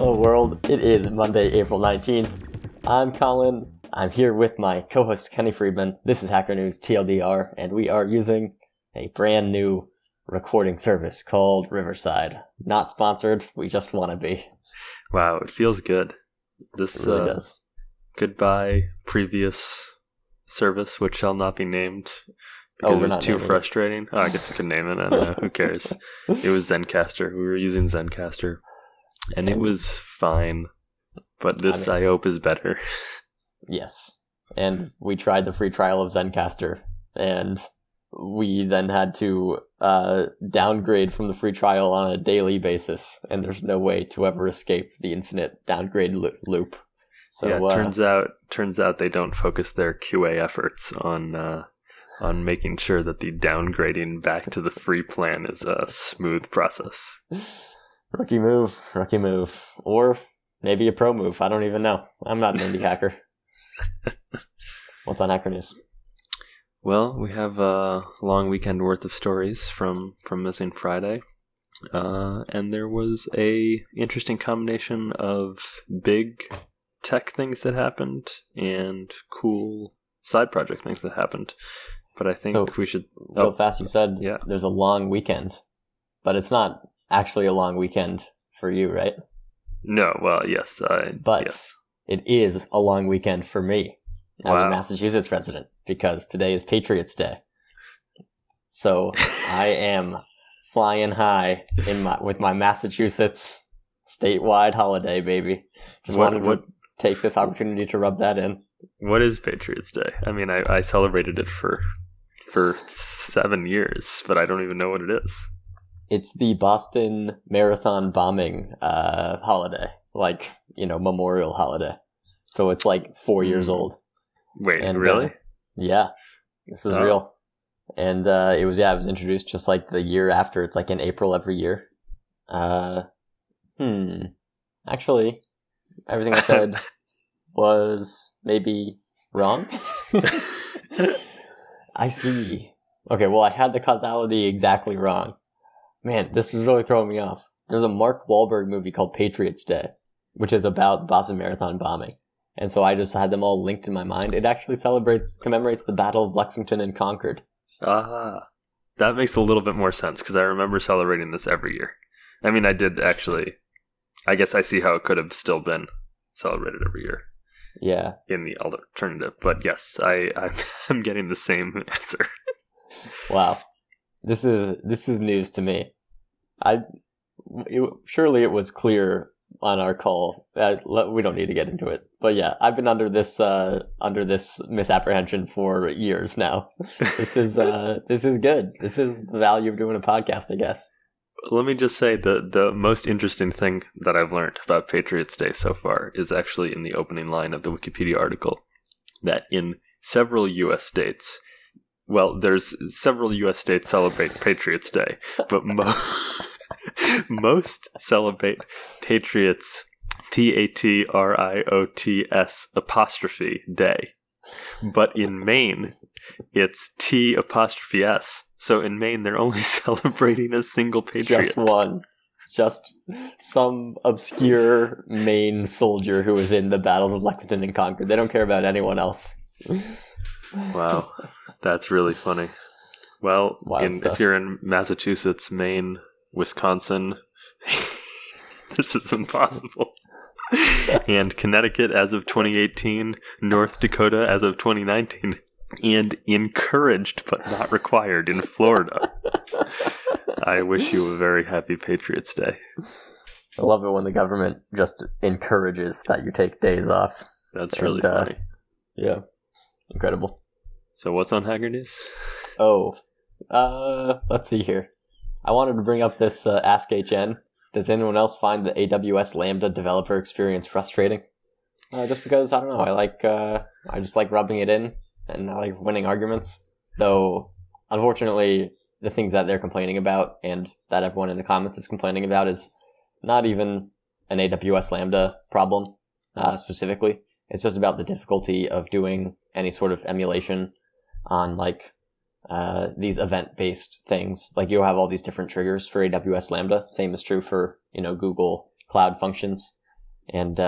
Hello world, it is Monday, April 19th. I'm Colin. I'm here with my co-host Kenny Friedman. This is Hacker News TLDR, and we are using a brand new recording service called Riverside. Not sponsored, we just want to be. Wow, it feels good. This really does. Goodbye previous service, which shall not be named. Because it was too frustrating. Oh, I guess we could name it. I don't know. Who cares? It was Zencastr. We were using Zencastr. And it was fine. But this, I hope, is better. Yes. And we tried the free trial of Zencastr. And we then had to downgrade from the free trial on a daily basis. And there's no way to ever escape the infinite downgrade loop. So, yeah, turns out they don't focus their QA efforts on making sure that the downgrading back to the free plan is a smooth process. Rookie move. Or maybe a pro move. I don't even know. I'm not an indie hacker. What's on Hacker News? Well, we have a long weekend worth of stories from Missing Friday. And there was a interesting combination of big tech things that happened and cool side project things that happened. But I think we should... Real fast, you said there's a long weekend, but it's not actually a long weekend for you, right? No, well, yes. But yes. It is a long weekend for me as a Massachusetts resident, because today is Patriots Day. So I am flying high with my Massachusetts statewide holiday, baby. Just wanted to take this opportunity to rub that in. What is Patriots Day? I mean, I celebrated it for 7 years, but I don't even know what it is. It's the Boston Marathon bombing holiday, like, you know, memorial holiday. So it's like 4 years old. Wait, and, really? Yeah, this is real. And it was introduced just like the year after. It's like in April every year. Actually, everything I said was maybe wrong. I see. Okay, well, I had the causality exactly wrong. Man, this is really throwing me off. There's a Mark Wahlberg movie called Patriots Day, which is about the Boston Marathon bombing. And so I just had them all linked in my mind. It actually commemorates the Battle of Lexington and Concord. Ah, that makes a little bit more sense, because I remember celebrating this every year. I mean, I did actually. I guess I see how it could have still been celebrated every year. Yeah. In the alternative. But yes, I'm getting the same answer. Wow. This is news to me. Surely it was clear on our call. We don't need to get into it. But yeah, I've been under this misapprehension for years now. This is good. This is the value of doing a podcast, I guess. Let me just say the most interesting thing that I've learned about Patriots Day so far is actually in the opening line of the Wikipedia article, that in several U.S. states, several U.S. states celebrate Patriots Day, but most celebrate Patriots, Patriots Day. But in Maine, it's T_S. So in Maine, they're only celebrating a single patriot. Just one. Just some obscure Maine soldier who was in the battles of Lexington and Concord. They don't care about anyone else. Wow. That's really funny. Well, if you're in Massachusetts, Maine, Wisconsin, this is impossible. And Connecticut as of 2018, North Dakota as of 2019. And encouraged, but not required, in Florida. I wish you a very happy Patriots Day. I love it when the government just encourages that you take days off. That's really funny. Yeah. Incredible. So what's on Hacker News? Oh, let's see here. I wanted to bring up this Ask HN. Does anyone else find the AWS Lambda developer experience frustrating? Just because, I don't know, I just like rubbing it in. And I like winning arguments, though unfortunately the things that they're complaining about and that everyone in the comments is complaining about is not even an AWS Lambda problem specifically. It's just about the difficulty of doing any sort of emulation on like these event-based things. Like you'll have all these different triggers for AWS Lambda. Same is true for, you know, Google Cloud Functions. And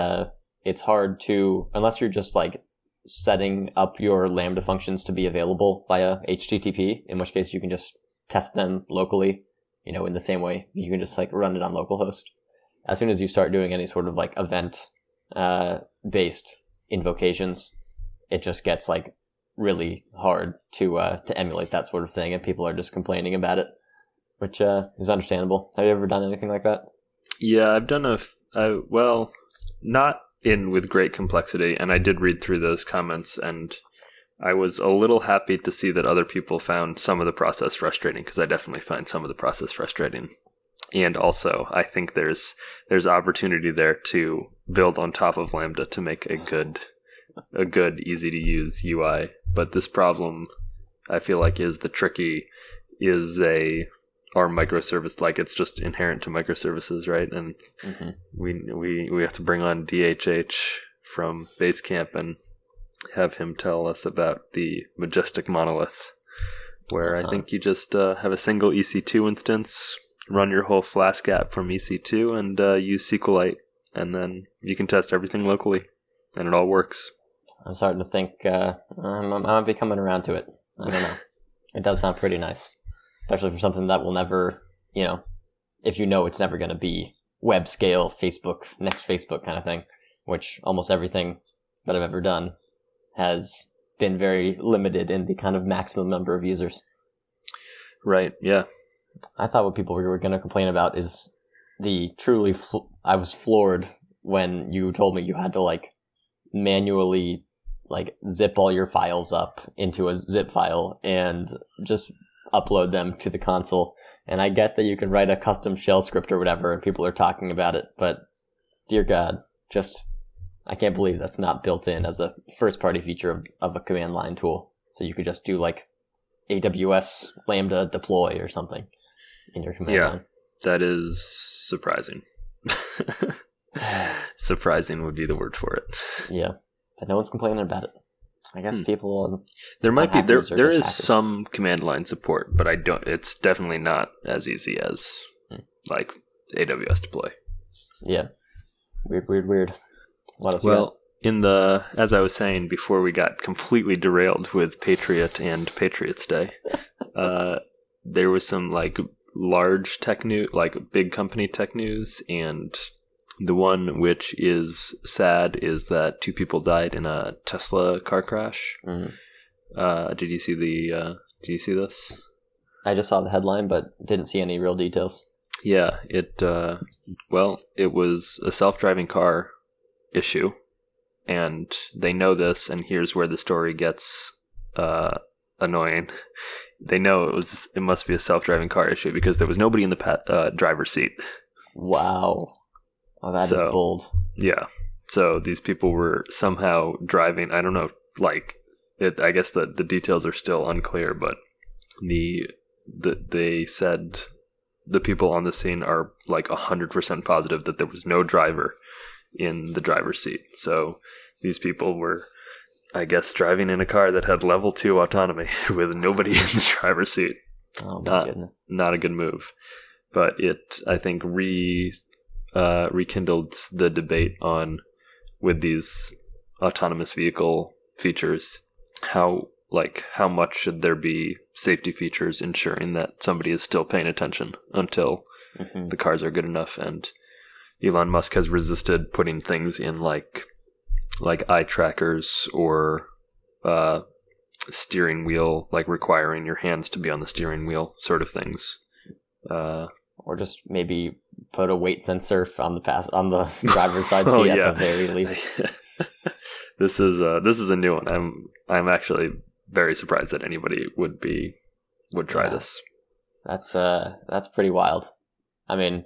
it's hard to, unless you're just like setting up your Lambda functions to be available via HTTP, in which case you can just test them locally, you know, in the same way you can just like run it on localhost. As soon as you start doing any sort of like event based invocations, it just gets like really hard to emulate that sort of thing, and people are just complaining about it, which is understandable. Have you ever done anything like that? Yeah, I've done well, not in with great complexity, and I did read through those comments, and I was a little happy to see that other people found some of the process frustrating, because I definitely find some of the process frustrating. And also, I think there's opportunity there to build on top of Lambda to make a good, easy to use UI. But this problem, I feel like, is the tricky, are microservice, like it's just inherent to microservices, right? And mm-hmm. we have to bring on dhh from Basecamp and have him tell us about the majestic monolith, where I think you just have a single EC2 instance, run your whole Flask app from EC2, and use SQLite, and then you can test everything locally, and it all works. I'm starting to think I'm becoming around to it. I don't know. It does sound pretty nice, especially for something that will never, you know, if you know it's never going to be web scale, Facebook, next Facebook kind of thing, which almost everything that I've ever done has been very limited in the kind of maximum number of users. Right, yeah. I thought what people were going to complain about is the truly, I was floored when you told me you had to like manually like zip all your files up into a zip file and just upload them to the console. And I get that you can write a custom shell script or whatever, and people are talking about it, but dear God, just I can't believe that's not built in as a first party feature of a command line tool. So you could just do like AWS Lambda deploy or something in your command line. That is surprising. Surprising would be the word for it. Yeah. But no one's complaining about it. I guess people. There might be there is hackers. Some command line support, but I don't. It's definitely not as easy as like AWS deploy. Yeah, weird. What else? Well, as I was saying before, we got completely derailed with Patriot and Patriots Day. There was some like large tech news, like big company tech news, and the one which is sad is that 2 people died in a Tesla car crash. Mm-hmm. Did you see this? I just saw the headline, but didn't see any real details. Yeah, it was a self-driving car issue, and they know this, and here's where the story gets annoying. They know it must be a self-driving car issue because there was nobody in the driver's seat. Wow. Oh, that is bold. Yeah. So these people were somehow driving. I don't know. Like, I guess the details are still unclear, but they said the people on the scene are like 100% positive that there was no driver in the driver's seat. So these people were, I guess, driving in a car that had level 2 autonomy with nobody in the driver's seat. Oh, my goodness. Not a good move. But it, I think, rekindled the debate on, with these autonomous vehicle features, how much should there be safety features ensuring that somebody is still paying attention until the cars are good enough. And Elon Musk has resisted putting things in like eye trackers or steering wheel, like requiring your hands to be on the steering wheel sort of things. Or just maybe put a weight sensor on the driver's side seat at the very least. This is a new one. I'm actually very surprised that anybody would try this. That's pretty wild. I mean,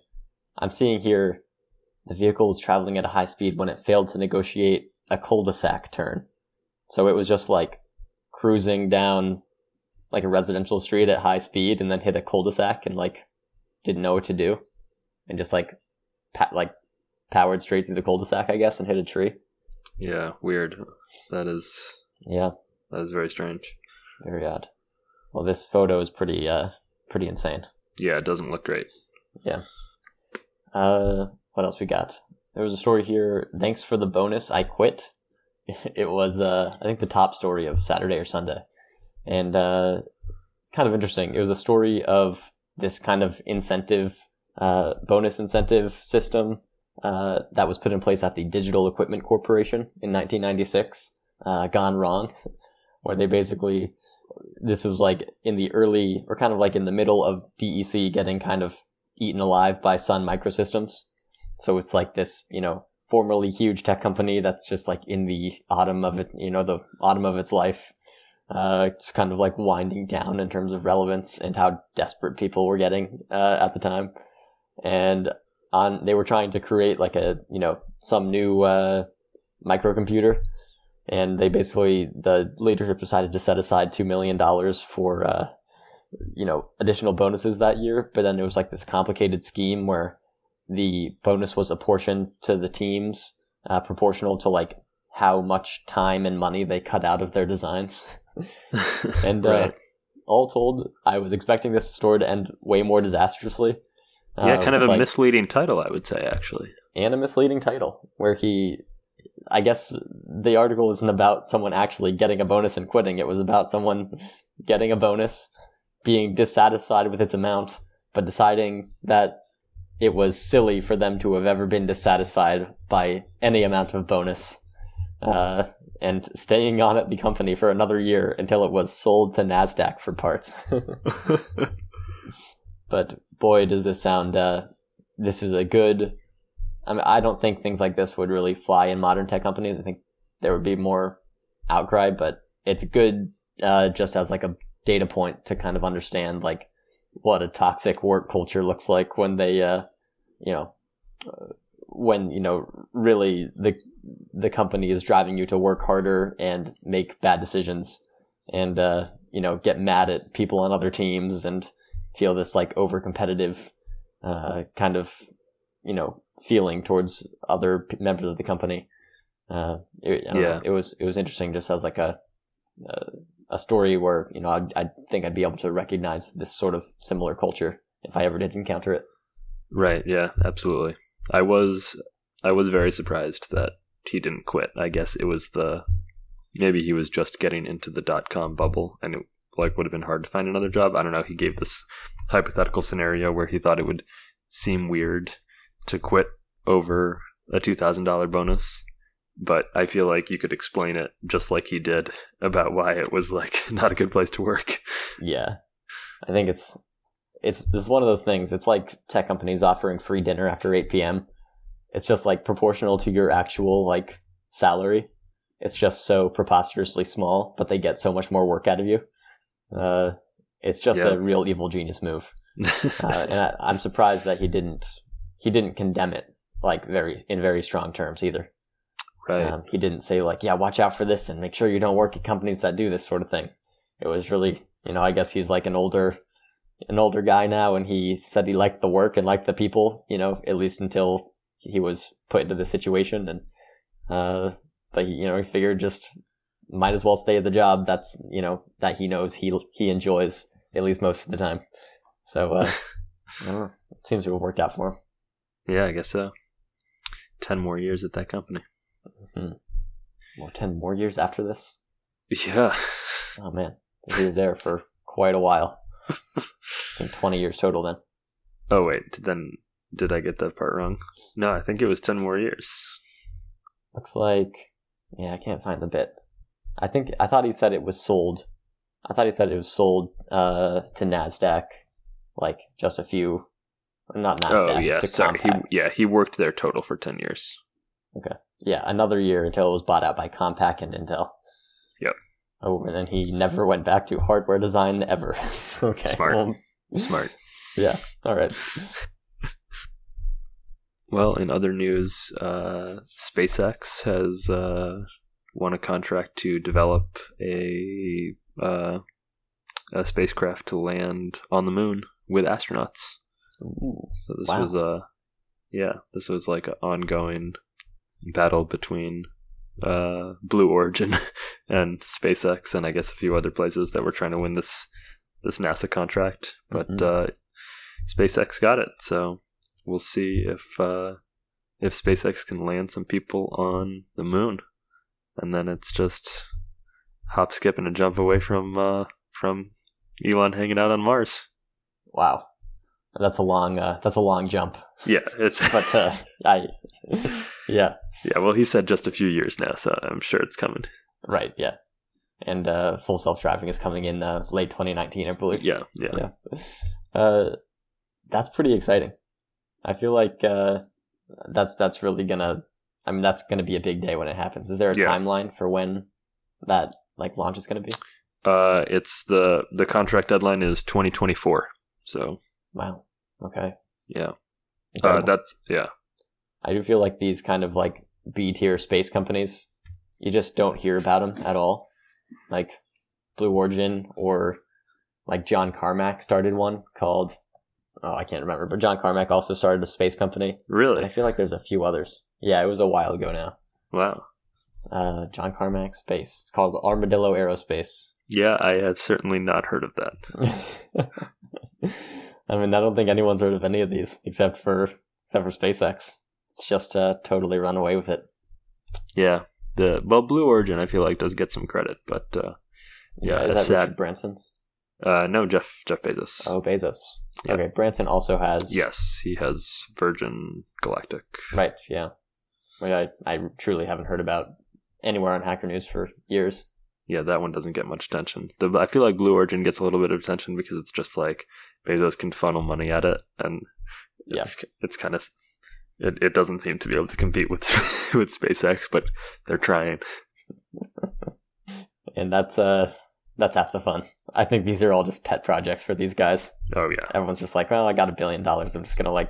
I'm seeing here the vehicle was traveling at a high speed when it failed to negotiate a cul-de-sac turn. So it was just like cruising down like a residential street at high speed and then hit a cul-de-sac and like didn't know what to do, and just like powered straight through the cul-de-sac, I guess, and hit a tree. Yeah, weird. That is very strange. Very odd. Well, this photo is pretty insane. Yeah, it doesn't look great. Yeah. What else we got? There was a story here, thanks for the bonus, I quit. It was, I think, the top story of Saturday or Sunday. And kind of interesting. It was a story of this kind of incentive, bonus incentive system that was put in place at the Digital Equipment Corporation in 1996, gone wrong, where they basically, this was like in the early, or kind of like in the middle of DEC getting kind of eaten alive by Sun Microsystems. So it's like this, you know, formerly huge tech company that's just like in the autumn of it, you know, the autumn of its life. It's kind of like winding down in terms of relevance and how desperate people were getting at the time. And on, they were trying to create like a, you know, some new microcomputer. And they basically, the leadership decided to set aside $2 million for, you know, additional bonuses that year. But then it was like this complicated scheme where the bonus was apportioned to the teams, proportional to like how much time and money they cut out of their designs. And right. All told, I was expecting this story to end way more disastrously. Yeah, kind of a misleading title, I would say, actually. And a misleading title where he, I guess the article isn't about someone actually getting a bonus and quitting. It was about someone getting a bonus, being dissatisfied with its amount, but deciding that it was silly for them to have ever been dissatisfied by any amount of bonus, and staying on at the company for another year until it was sold to NASDAQ for parts. But boy, does this sound, this is a good, I mean, I don't think things like this would really fly in modern tech companies. I think there would be more outcry, but it's good just as like a data point to kind of understand like what a toxic work culture looks like when they, when, you know, really the company is driving you to work harder and make bad decisions and, you know, get mad at people on other teams and feel this like over-competitive kind of, you know, feeling towards other members of the company. It was interesting just as like a story where, you know, I think I'd be able to recognize this sort of similar culture if I ever did encounter it. Right. Yeah, absolutely. I was very surprised that he didn't quit. I guess it was maybe he was just getting into the .com bubble and it like would have been hard to find another job. I don't know. He gave this hypothetical scenario where he thought it would seem weird to quit over a $2,000 bonus. But I feel like you could explain it just like he did about why it was like not a good place to work. Yeah. I think this is one of those things. It's like tech companies offering free dinner after 8 p.m. It's just like proportional to your actual like salary. It's just so preposterously small, but they get so much more work out of you. It's just a real evil genius move. And I'm surprised that he didn't condemn it like in very strong terms either. Right. He didn't say like, yeah, watch out for this and make sure you don't work at companies that do this sort of thing. It was really, you know, I guess he's like an older guy now, and he said he liked the work and liked the people, you know, at least until he was put into the situation. And but he, you know, he figured just might as well stay at the job that's, you know, that he knows he enjoys at least most of the time. So I don't know. It seems to have worked out for him. Yeah, I guess so. 10 more years at that company. Mm-hmm. Well, 10 more years after this? Yeah. Oh, man. He was there for quite a while. I think 20 years total then. Oh, wait. Then did I get that part wrong? No, I think it was 10 more years. Looks like... Yeah, I can't find the bit. I thought he said it was sold. I thought he said it was sold to NASDAQ, like just a few... Not NASDAQ. Oh, yeah. Sorry. He worked there total for 10 years. Okay. Yeah, another year until it was bought out by Compaq and Intel. Yep. Oh, and then he never went back to hardware design ever. Okay. Smart. Smart. Yeah. All right. Well, in other news, SpaceX has won a contract to develop a spacecraft to land on the moon with astronauts. Ooh, so this was like an ongoing battle between Blue Origin and SpaceX, and I guess a few other places that were trying to win this NASA contract. But SpaceX got it, so we'll see if if SpaceX can land some people on the moon, and then it's just hop, skip, and a jump away from Elon hanging out on Mars. Wow, that's a long jump. Yeah, it's but yeah. Well, he said just a few years now, so I'm sure it's coming. Right. Yeah. And full self-driving is coming in late 2019, I believe. Yeah. That's pretty exciting. I feel like that's really gonna. I mean, that's gonna be a big day when it happens. Is there a timeline for when that launch is gonna be? It's the contract deadline is 2024. So. Wow. Okay. Yeah. That's yeah. I do feel like these kind of B-tier space companies, you just don't hear about them at all. Like Blue Origin or John Carmack started one called, I can't remember, but John Carmack also started a space company. Really? And I feel like there's a few others. Yeah, it was a while ago now. Wow. John Carmack space. It's called Armadillo Aerospace. Yeah, I have certainly not heard of that. I mean, I don't think anyone's heard of any of these except for SpaceX. It's just totally run away with it. Yeah. Blue Origin, I feel like, does get some credit, but is that sad. Richard Branson's? No, Jeff Bezos. Oh, Bezos. Yeah. Okay, Branson also has. Yes, he has Virgin Galactic. Right. Yeah. I truly haven't heard about anywhere on Hacker News for years. Yeah, that one doesn't get much attention. I feel like Blue Origin gets a little bit of attention because it's just Bezos can funnel money at it, and it's kind of. It doesn't seem to be able to compete with with SpaceX, but they're trying. And that's half the fun. I think these are all just pet projects for these guys. Oh yeah. Everyone's just well, I got $1 billion. I'm just gonna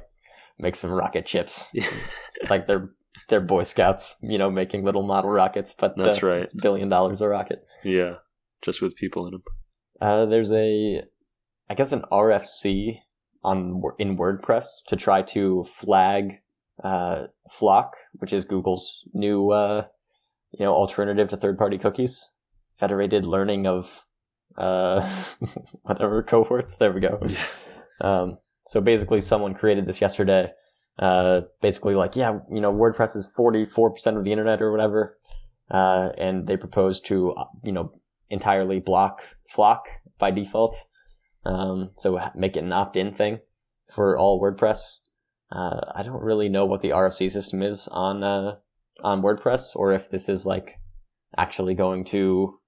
make some rocket chips. They're Boy Scouts, making little model rockets. But that's right. It's $1 billion a rocket. Yeah, just with people in them. There's an RFC in WordPress to try to flag. Flock, which is Google's new alternative to third-party cookies, federated learning of whatever cohorts. There we go. So basically, someone created this yesterday. WordPress is 44% of the internet or whatever, and they propose to entirely block Flock by default. So make it an opt-in thing for all WordPress. I don't really know what the RFC system is on WordPress, or if this is actually going to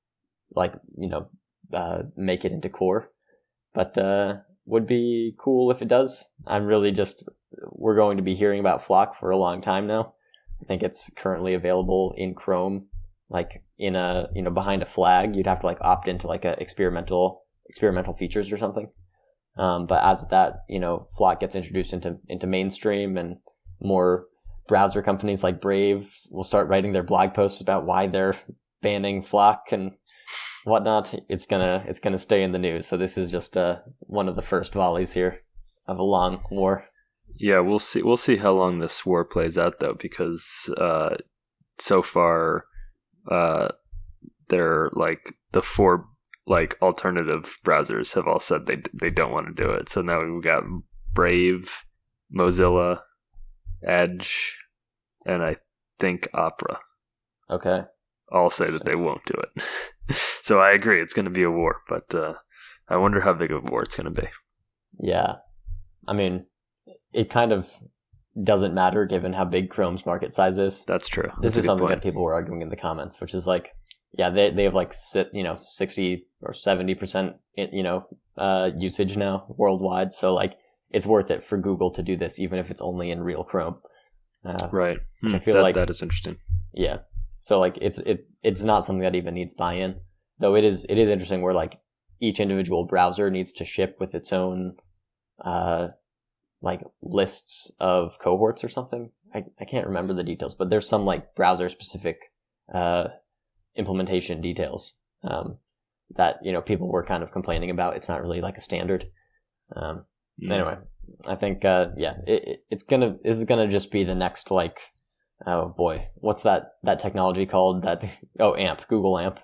make it into core, but would be cool if it does. We're going to be hearing about Flock for a long time now. I think it's currently available in Chrome, in a behind a flag. You'd have to opt into a experimental features or something. But as that, Flock gets introduced into mainstream, and more browser companies like Brave will start writing their blog posts about why they're banning Flock and whatnot, it's gonna stay in the news. So this is just one of the first volleys here of a long war. Yeah, we'll see how long this war plays out though, because so far they're the four. Alternative browsers have all said they don't want to do it. So now we've got Brave, Mozilla, Edge, and I think Opera. Okay. All say that they won't do it. So I agree, it's going to be a war, but I wonder how big of a war it's going to be. Yeah. I mean, it kind of doesn't matter given how big Chrome's market size is. That's true. This is something that people were arguing in the comments, which is yeah, they have 60 or 70% usage now worldwide. So it's worth it for Google to do this, even if it's only in real Chrome. Right. Which I feel that is interesting. Yeah. So it's not something that even needs buy-in, though. It is interesting where each individual browser needs to ship with its own lists of cohorts or something. I can't remember the details, but there's some browser specific implementation details that people were kind of complaining about. It's not really a standard. Anyway, I think this is gonna just be the next what's that technology called that? Oh, AMP, Google AMP.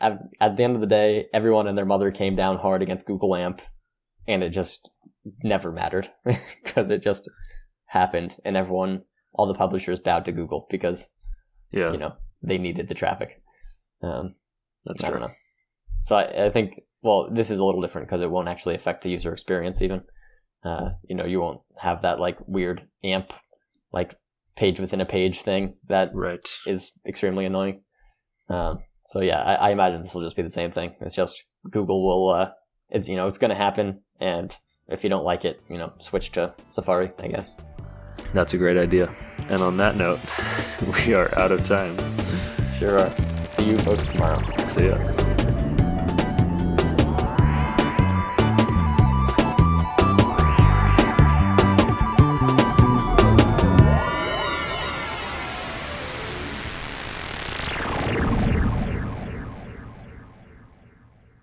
At the end of the day, everyone and their mother came down hard against Google AMP, and it just never mattered because it just happened, and everyone, all the publishers bowed to Google because, you know, they needed the traffic. That's true. I don't know. So I think, well, this is a little different because it won't actually affect the user experience even. You know, you won't have that like weird AMP, like page within a page thing that is extremely annoying. So yeah, I imagine this will just be the same thing. It's just Google will, it's, you know, it's going to happen. And if you don't like it, you know, switch to Safari, I guess. That's a great idea. And on that note, we are out of time. Sure are. See you folks tomorrow. See ya.